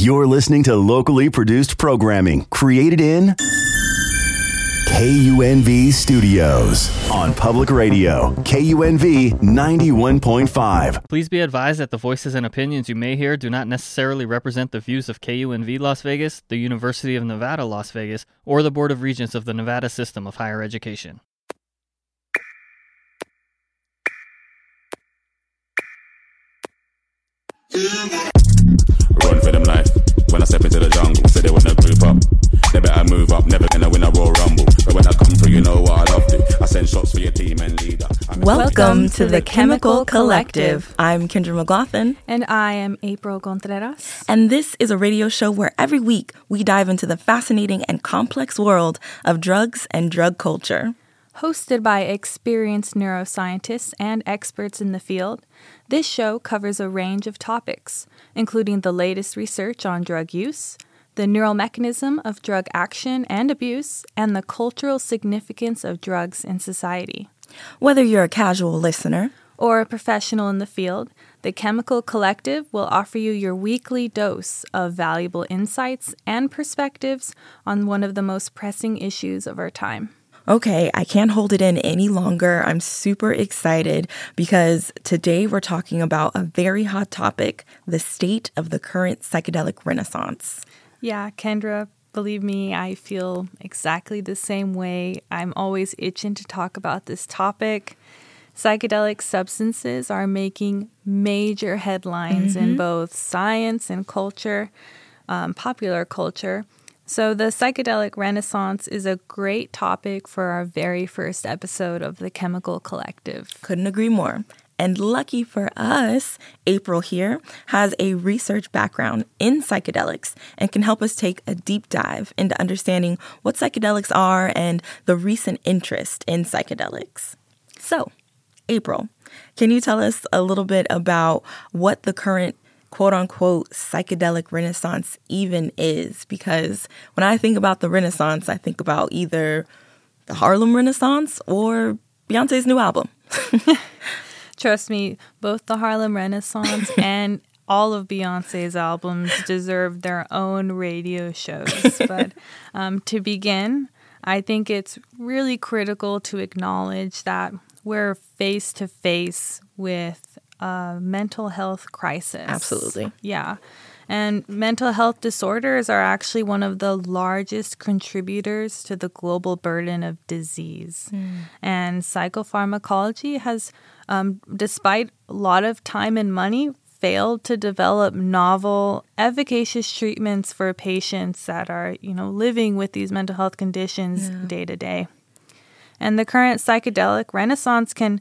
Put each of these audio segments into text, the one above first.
You're listening to locally produced programming created in KUNV Studios on Public Radio, KUNV 91.5. Please be advised that the voices and opinions you may hear do not necessarily represent the views of KUNV Las Vegas, the University of Nevada, Las Vegas, or the Board of Regents of the Nevada System of Higher Education. Run for them life. When I step into the jungle, say they wanna group up. They better move up, never gonna win a Royal Rumble. But when I come through, you know what I love to. I send shots for your team and leader. Welcome to the Chemical Collective. I'm Kendra McLaughlin. And I am April Contreras. And this is a radio show where every week we dive into the fascinating and complex world of drugs and drug culture. Hosted by experienced neuroscientists and experts in the field, this show covers a range of topics, including the latest research on drug use, the neural mechanism of drug action and abuse, and the cultural significance of drugs in society. Whether you're a casual listener or a professional in the field, the Chemical Collective will offer you your weekly dose of valuable insights and perspectives on one of the most pressing issues of our time. Okay, I can't hold it in any longer. I'm super excited because today we're talking about a very hot topic, the state of the current psychedelic renaissance. Yeah, Kendra, believe me, I feel exactly the same way. I'm always itching to talk about this topic. Psychedelic substances are making major headlines in both science and culture, popular culture. So the psychedelic renaissance is a great topic for our very first episode of The Chemical Collective. Couldn't agree more. And lucky for us, April here has a research background in psychedelics and can help us take a deep dive into understanding what psychedelics are and the recent interest in psychedelics. So, April, can you tell us a little bit about what the current quote-unquote psychedelic renaissance even is? Because when I think about the renaissance, I think about either the Harlem Renaissance or Beyonce's new album. Trust me, both the Harlem Renaissance and all of Beyonce's albums deserve their own radio shows. But to begin, I think it's really critical to acknowledge that we're face-to-face with a mental health crisis. Absolutely. Yeah. And mental health disorders are actually one of the largest contributors to the global burden of disease. And psychopharmacology has, despite a lot of time and money, failed to develop novel, efficacious treatments for patients that are, living with these mental health conditions day to day. And the current psychedelic renaissance can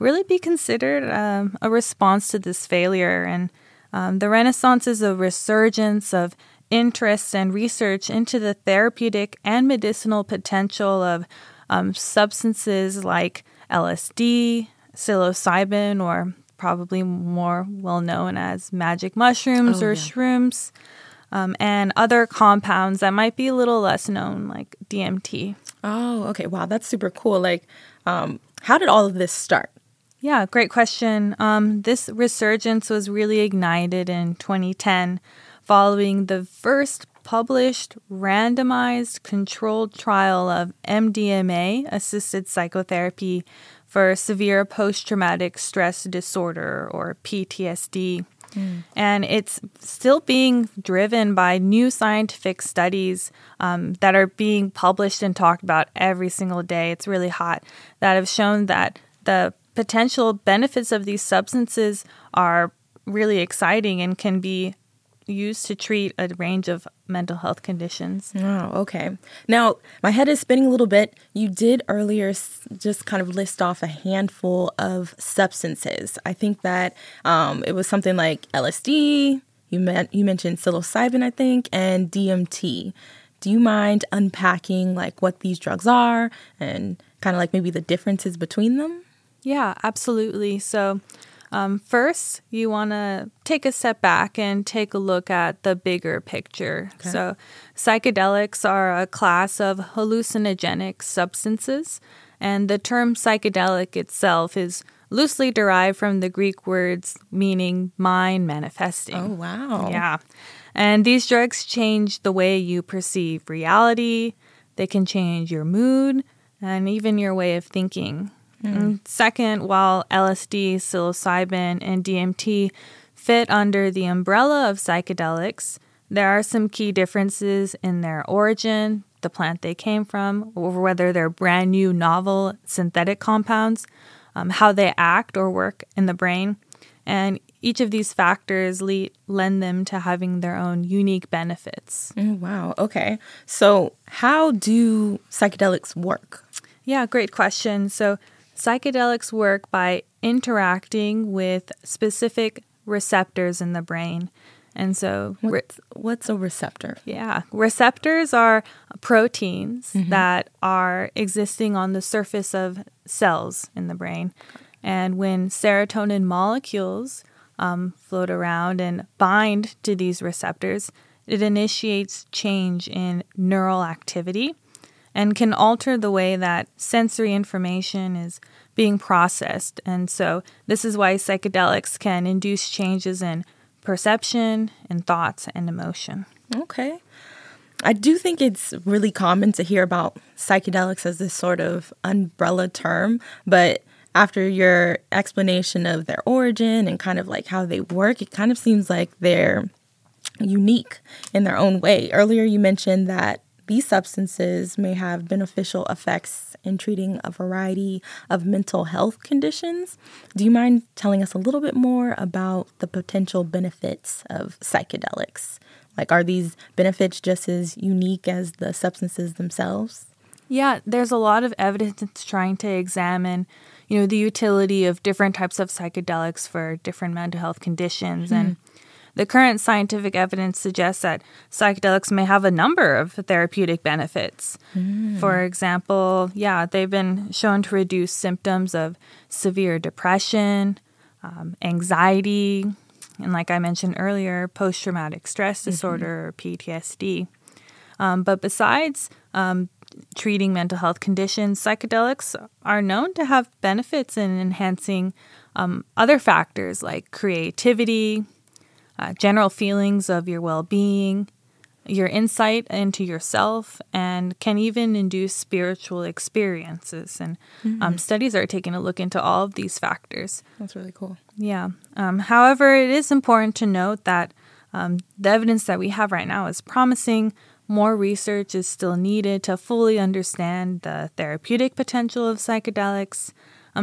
really be considered a response to this failure. And the Renaissance is a resurgence of interest and research into the therapeutic and medicinal potential of substances like LSD, psilocybin, or probably more well-known as magic mushrooms shrooms, and other compounds that might be a little less known, like DMT. Oh, okay. Wow, that's super cool. How did all of this start? Yeah, great question. This resurgence was really ignited in 2010 following the first published randomized controlled trial of MDMA-assisted psychotherapy for severe post-traumatic stress disorder, or PTSD. And it's still being driven by new scientific studies that are being published and talked about every single day. It's really hot, that have shown that the potential benefits of these substances are really exciting and can be used to treat a range of mental health conditions. Oh, okay. Now, my head is spinning a little bit. You did earlier just kind of list off a handful of substances. I think that it was something like LSD, you mentioned psilocybin, I think, and DMT. Do you mind unpacking what these drugs are and kind of maybe the differences between them? Yeah, absolutely. So first, you want to take a step back and take a look at the bigger picture. Okay. So psychedelics are a class of hallucinogenic substances, and the term psychedelic itself is loosely derived from the Greek words meaning mind manifesting. Oh, wow. Yeah. And these drugs change the way you perceive reality. They can change your mood and even your way of thinking. Mm. And second, while LSD, psilocybin, and DMT fit under the umbrella of psychedelics, there are some key differences in their origin, the plant they came from, or whether they're brand new, novel, synthetic compounds, how they act or work in the brain. And each of these factors lend them to having their own unique benefits. Oh, wow. Okay. So how do psychedelics work? Yeah, great question. So psychedelics work by interacting with specific receptors in the brain. And so what's a receptor? Yeah. Receptors are proteins mm-hmm. that are existing on the surface of cells in the brain. And when serotonin molecules float around and bind to these receptors, it initiates change in neural activity and can alter the way that sensory information is being processed. And so this is why psychedelics can induce changes in perception and thoughts and emotion. Okay. I do think it's really common to hear about psychedelics as this sort of umbrella term, but after your explanation of their origin and kind of like how they work, it kind of seems like they're unique in their own way. Earlier, you mentioned that these substances may have beneficial effects in treating a variety of mental health conditions. Do you mind telling us a little bit more about the potential benefits of psychedelics? Like, are these benefits just as unique as the substances themselves? Yeah, there's a lot of evidence that's trying to examine, you know, the utility of different types of psychedelics for different mental health conditions. Mm-hmm. And the current scientific evidence suggests that psychedelics may have a number of therapeutic benefits. Mm. For example, they've been shown to reduce symptoms of severe depression, anxiety, and like I mentioned earlier, post-traumatic stress disorder, mm-hmm. or PTSD. But besides treating mental health conditions, psychedelics are known to have benefits in enhancing other factors like creativity, general feelings of your well-being, your insight into yourself, and can even induce spiritual experiences. And mm-hmm. Studies are taking a look into all of these factors. That's really cool. Yeah. However, it is important to note that the evidence that we have right now is promising. More research is still needed to fully understand the therapeutic potential of psychedelics,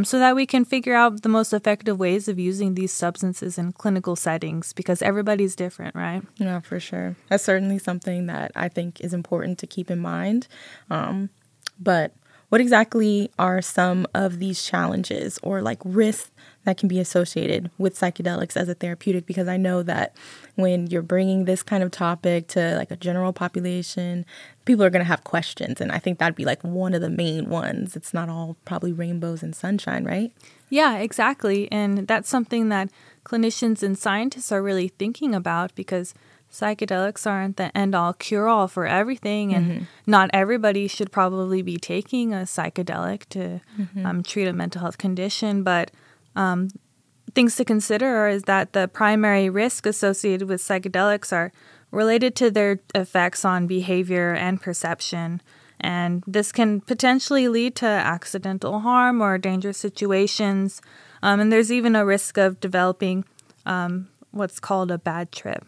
so that we can figure out the most effective ways of using these substances in clinical settings, because everybody's different, right? Yeah, for sure. That's certainly something that I think is important to keep in mind. But what exactly are some of these challenges or like risks that can be associated with psychedelics as a therapeutic? Because I know that when you're bringing this kind of topic to like a general population, people are going to have questions. And I think that'd be like one of the main ones. It's not all probably rainbows and sunshine, right? Yeah, exactly. And that's something that clinicians and scientists are really thinking about, because psychedelics aren't the end-all, cure-all for everything, and mm-hmm. not everybody should probably be taking a psychedelic to mm-hmm. Treat a mental health condition. But things to consider is that the primary risk associated with psychedelics are related to their effects on behavior and perception, and this can potentially lead to accidental harm or dangerous situations, and there's even a risk of developing what's called a bad trip.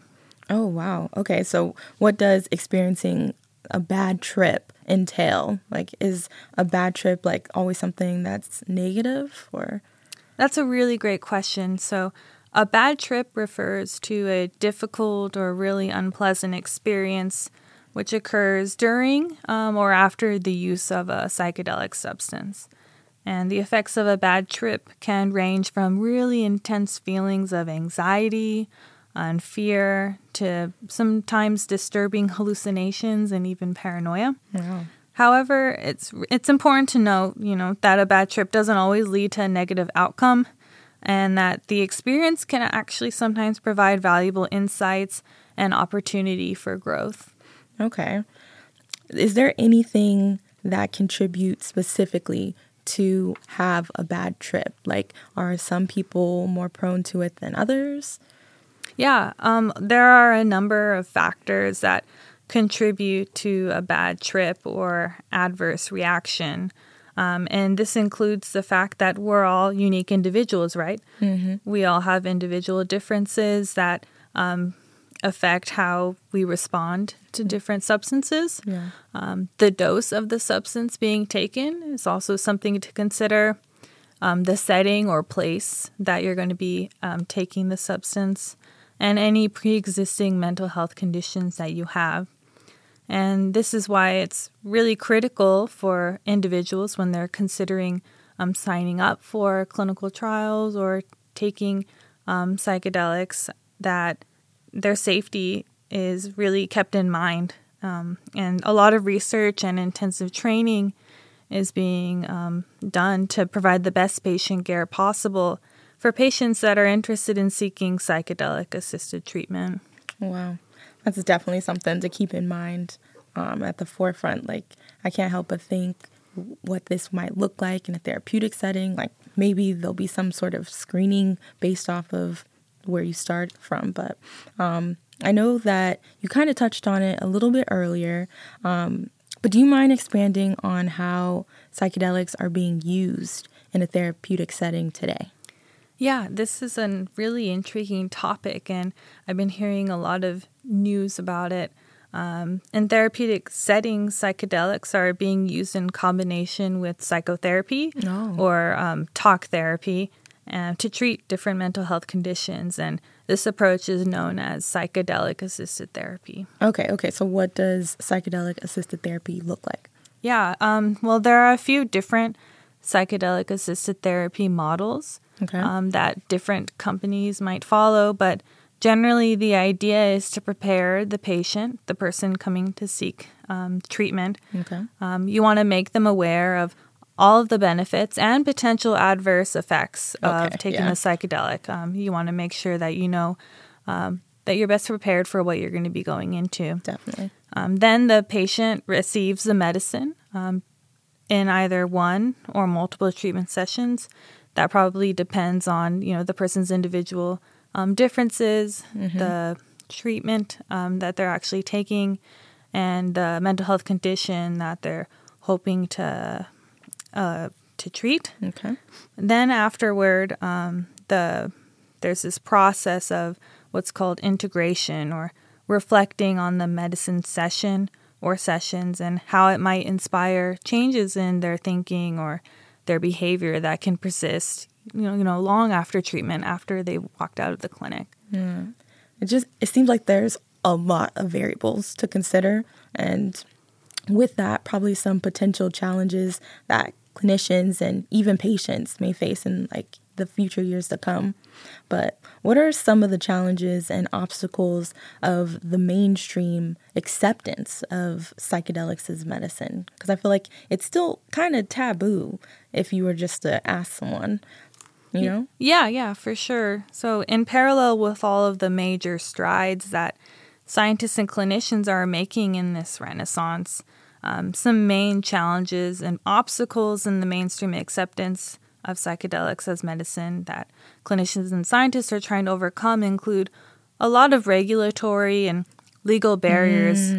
Oh, wow. Okay. So what does experiencing a bad trip entail? Like, is a bad trip like always something that's negative, or? That's a really great question. So a bad trip refers to a difficult or really unpleasant experience which occurs during or after the use of a psychedelic substance. And the effects of a bad trip can range from really intense feelings of anxiety and fear to sometimes disturbing hallucinations and even paranoia. Wow. However, it's important to note, you know, that a bad trip doesn't always lead to a negative outcome, and that the experience can actually sometimes provide valuable insights and opportunity for growth. Okay. Is there anything that contributes specifically to have a bad trip? Like, are some people more prone to it than others? Yeah, there are a number of factors that contribute to a bad trip or adverse reaction. And this includes the fact that we're all unique individuals, right? Mm-hmm. We all have individual differences that affect how we respond to different substances. Yeah. The dose of the substance being taken is also something to consider. The setting or place that you're going to be taking the substance, and any pre-existing mental health conditions that you have. And this is why it's really critical for individuals when they're considering signing up for clinical trials or taking psychedelics that their safety is really kept in mind. And a lot of research and intensive training is being done to provide the best patient care possible for patients that are interested in seeking psychedelic-assisted treatment. Wow. That's definitely something to keep in mind at the forefront. Like, I can't help but think what this might look like in a therapeutic setting. Like, maybe there'll be some sort of screening based off of where you start from. But I know that you kind of touched on it a little bit earlier, but do you mind expanding on how psychedelics are being used in a therapeutic setting today? Yeah, this is a really intriguing topic, and I've been hearing a lot of news about it. In therapeutic settings, psychedelics are being used in combination with psychotherapy or talk therapy to treat different mental health conditions, and this approach is known as psychedelic-assisted therapy. Okay, so what does psychedelic-assisted therapy look like? Yeah, well, there are a few different psychedelic-assisted therapy models that different companies might follow, but generally the idea is to prepare the patient, the person coming to seek treatment. Okay. You want to make them aware of all of the benefits and potential adverse effects of taking a psychedelic. You want to make sure that you know that you're best prepared for what you're going to be going into. Definitely. Then the patient receives the medicine in either one or multiple treatment sessions. That probably depends on the person's individual differences, the treatment that they're actually taking, and the mental health condition that they're hoping to treat. Okay. Then afterward, there's this process of what's called integration, or reflecting on the medicine session or sessions and how it might inspire changes in their thinking or their behavior that can persist, long after treatment, after they walked out of the clinic. Mm. It seems like there's a lot of variables to consider, and with that, probably some potential challenges that clinicians and even patients may face in the future years to come. But what are some of the challenges and obstacles of the mainstream acceptance of psychedelics as medicine? Because I feel like it's still kind of taboo if you were just to ask someone, Yeah, for sure. So in parallel with all of the major strides that scientists and clinicians are making in this renaissance, some main challenges and obstacles in the mainstream acceptance of psychedelics as medicine that clinicians and scientists are trying to overcome include a lot of regulatory and legal barriers.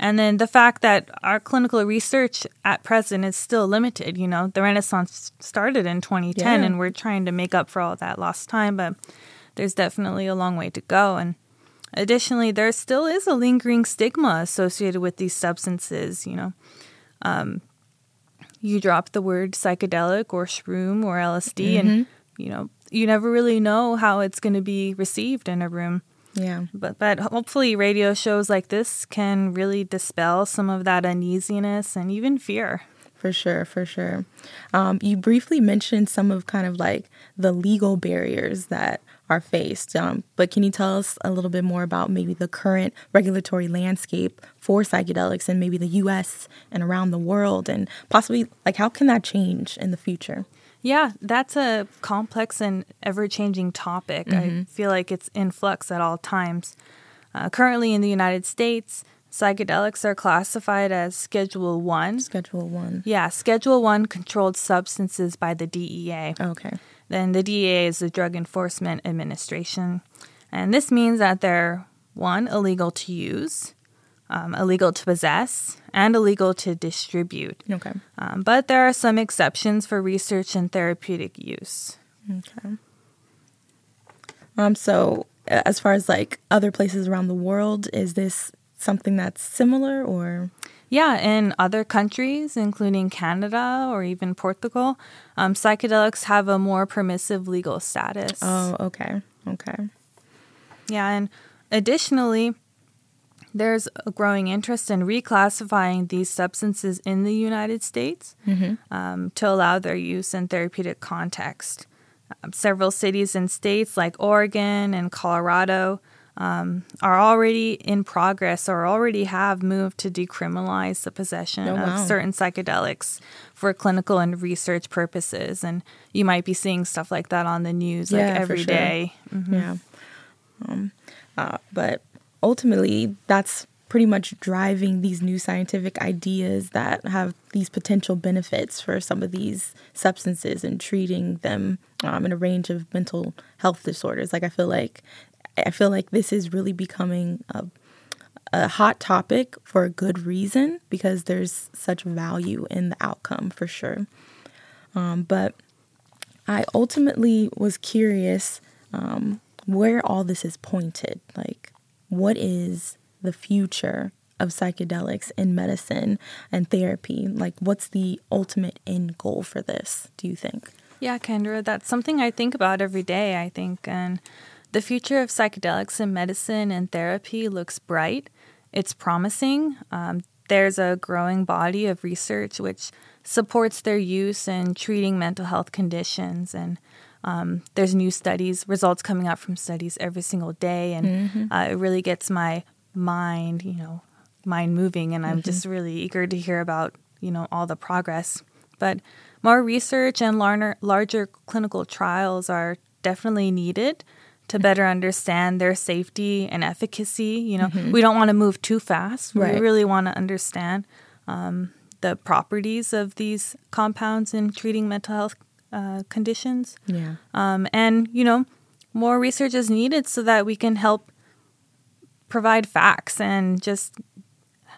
And then the fact that our clinical research at present is still limited. The Renaissance started in 2010, and we're trying to make up for all that lost time, but there's definitely a long way to go. And additionally, there still is a lingering stigma associated with these substances. You drop the word psychedelic or shroom or LSD, and you never really know how it's going to be received in a room. Yeah. But hopefully radio shows like this can really dispel some of that uneasiness and even fear. For sure. You briefly mentioned some of the legal barriers that are faced, but can you tell us a little bit more about maybe the current regulatory landscape for psychedelics in maybe the U.S. and around the world, and possibly how can that change in the future? Yeah, that's a complex and ever-changing topic. Mm-hmm. I feel like it's in flux at all times. Currently in the United States, psychedelics are classified as Schedule I. Schedule I. Yeah, Schedule I controlled substances by the DEA. Okay. Then the DEA is the Drug Enforcement Administration. And this means that they're, one, illegal to use, illegal to possess, and illegal to distribute. Okay. But there are some exceptions for research and therapeutic use. Okay. So as far as like other places around the world, is this something that's similar or? Yeah, in other countries, including Canada or even Portugal, psychedelics have a more permissive legal status. Oh, okay. Okay. Yeah, and additionally, there's a growing interest in reclassifying these substances in the United States to allow their use in therapeutic context. Several cities and states like Oregon and Colorado are already in progress or already have moved to decriminalize the possession of certain psychedelics for clinical and research purposes. And you might be seeing stuff like that on the news like every day. Mm-hmm. Yeah. But ultimately, that's pretty much driving these new scientific ideas that have these potential benefits for some of these substances and treating them in a range of mental health disorders. Like I feel like this is really becoming a hot topic for a good reason because there's such value in the outcome for sure. But I ultimately was curious where all this is pointed, like what is the future of psychedelics in medicine and therapy? Like, what's the ultimate end goal for this, do you think? Yeah, Kendra, that's something I think about every day, I think. And the future of psychedelics in medicine and therapy looks bright. It's promising. There's a growing body of research which supports their use in treating mental health conditions. And there's new studies, results coming out from studies every single day. And it really gets my mind moving, and I'm just really eager to hear about, all the progress. But more research and larger clinical trials are definitely needed to better understand their safety and efficacy. We don't want to move too fast. Right. We really want to understand the properties of these compounds in treating mental health conditions. Yeah. And more research is needed so that we can help provide facts and just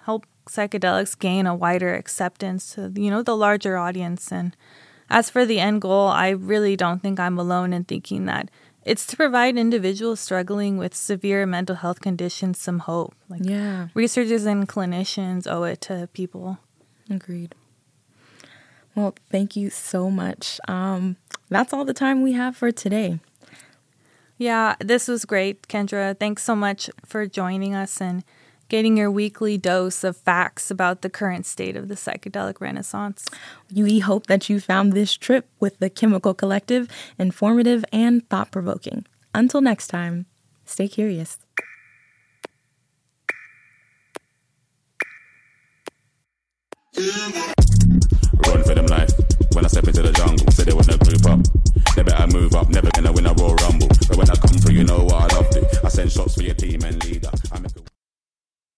help psychedelics gain a wider acceptance to, the larger audience. And as for the end goal, I really don't think I'm alone in thinking that it's to provide individuals struggling with severe mental health conditions some hope. Researchers and clinicians owe it to people. Agreed. Well, thank you so much. That's all the time we have for today. Yeah, this was great, Kendra. Thanks so much for joining us and getting your weekly dose of facts about the current state of the psychedelic renaissance. We hope that you found this trip with the Chemical Collective informative and thought-provoking. Until next time, stay curious. Run for them life. When I step into the jungle, say they were no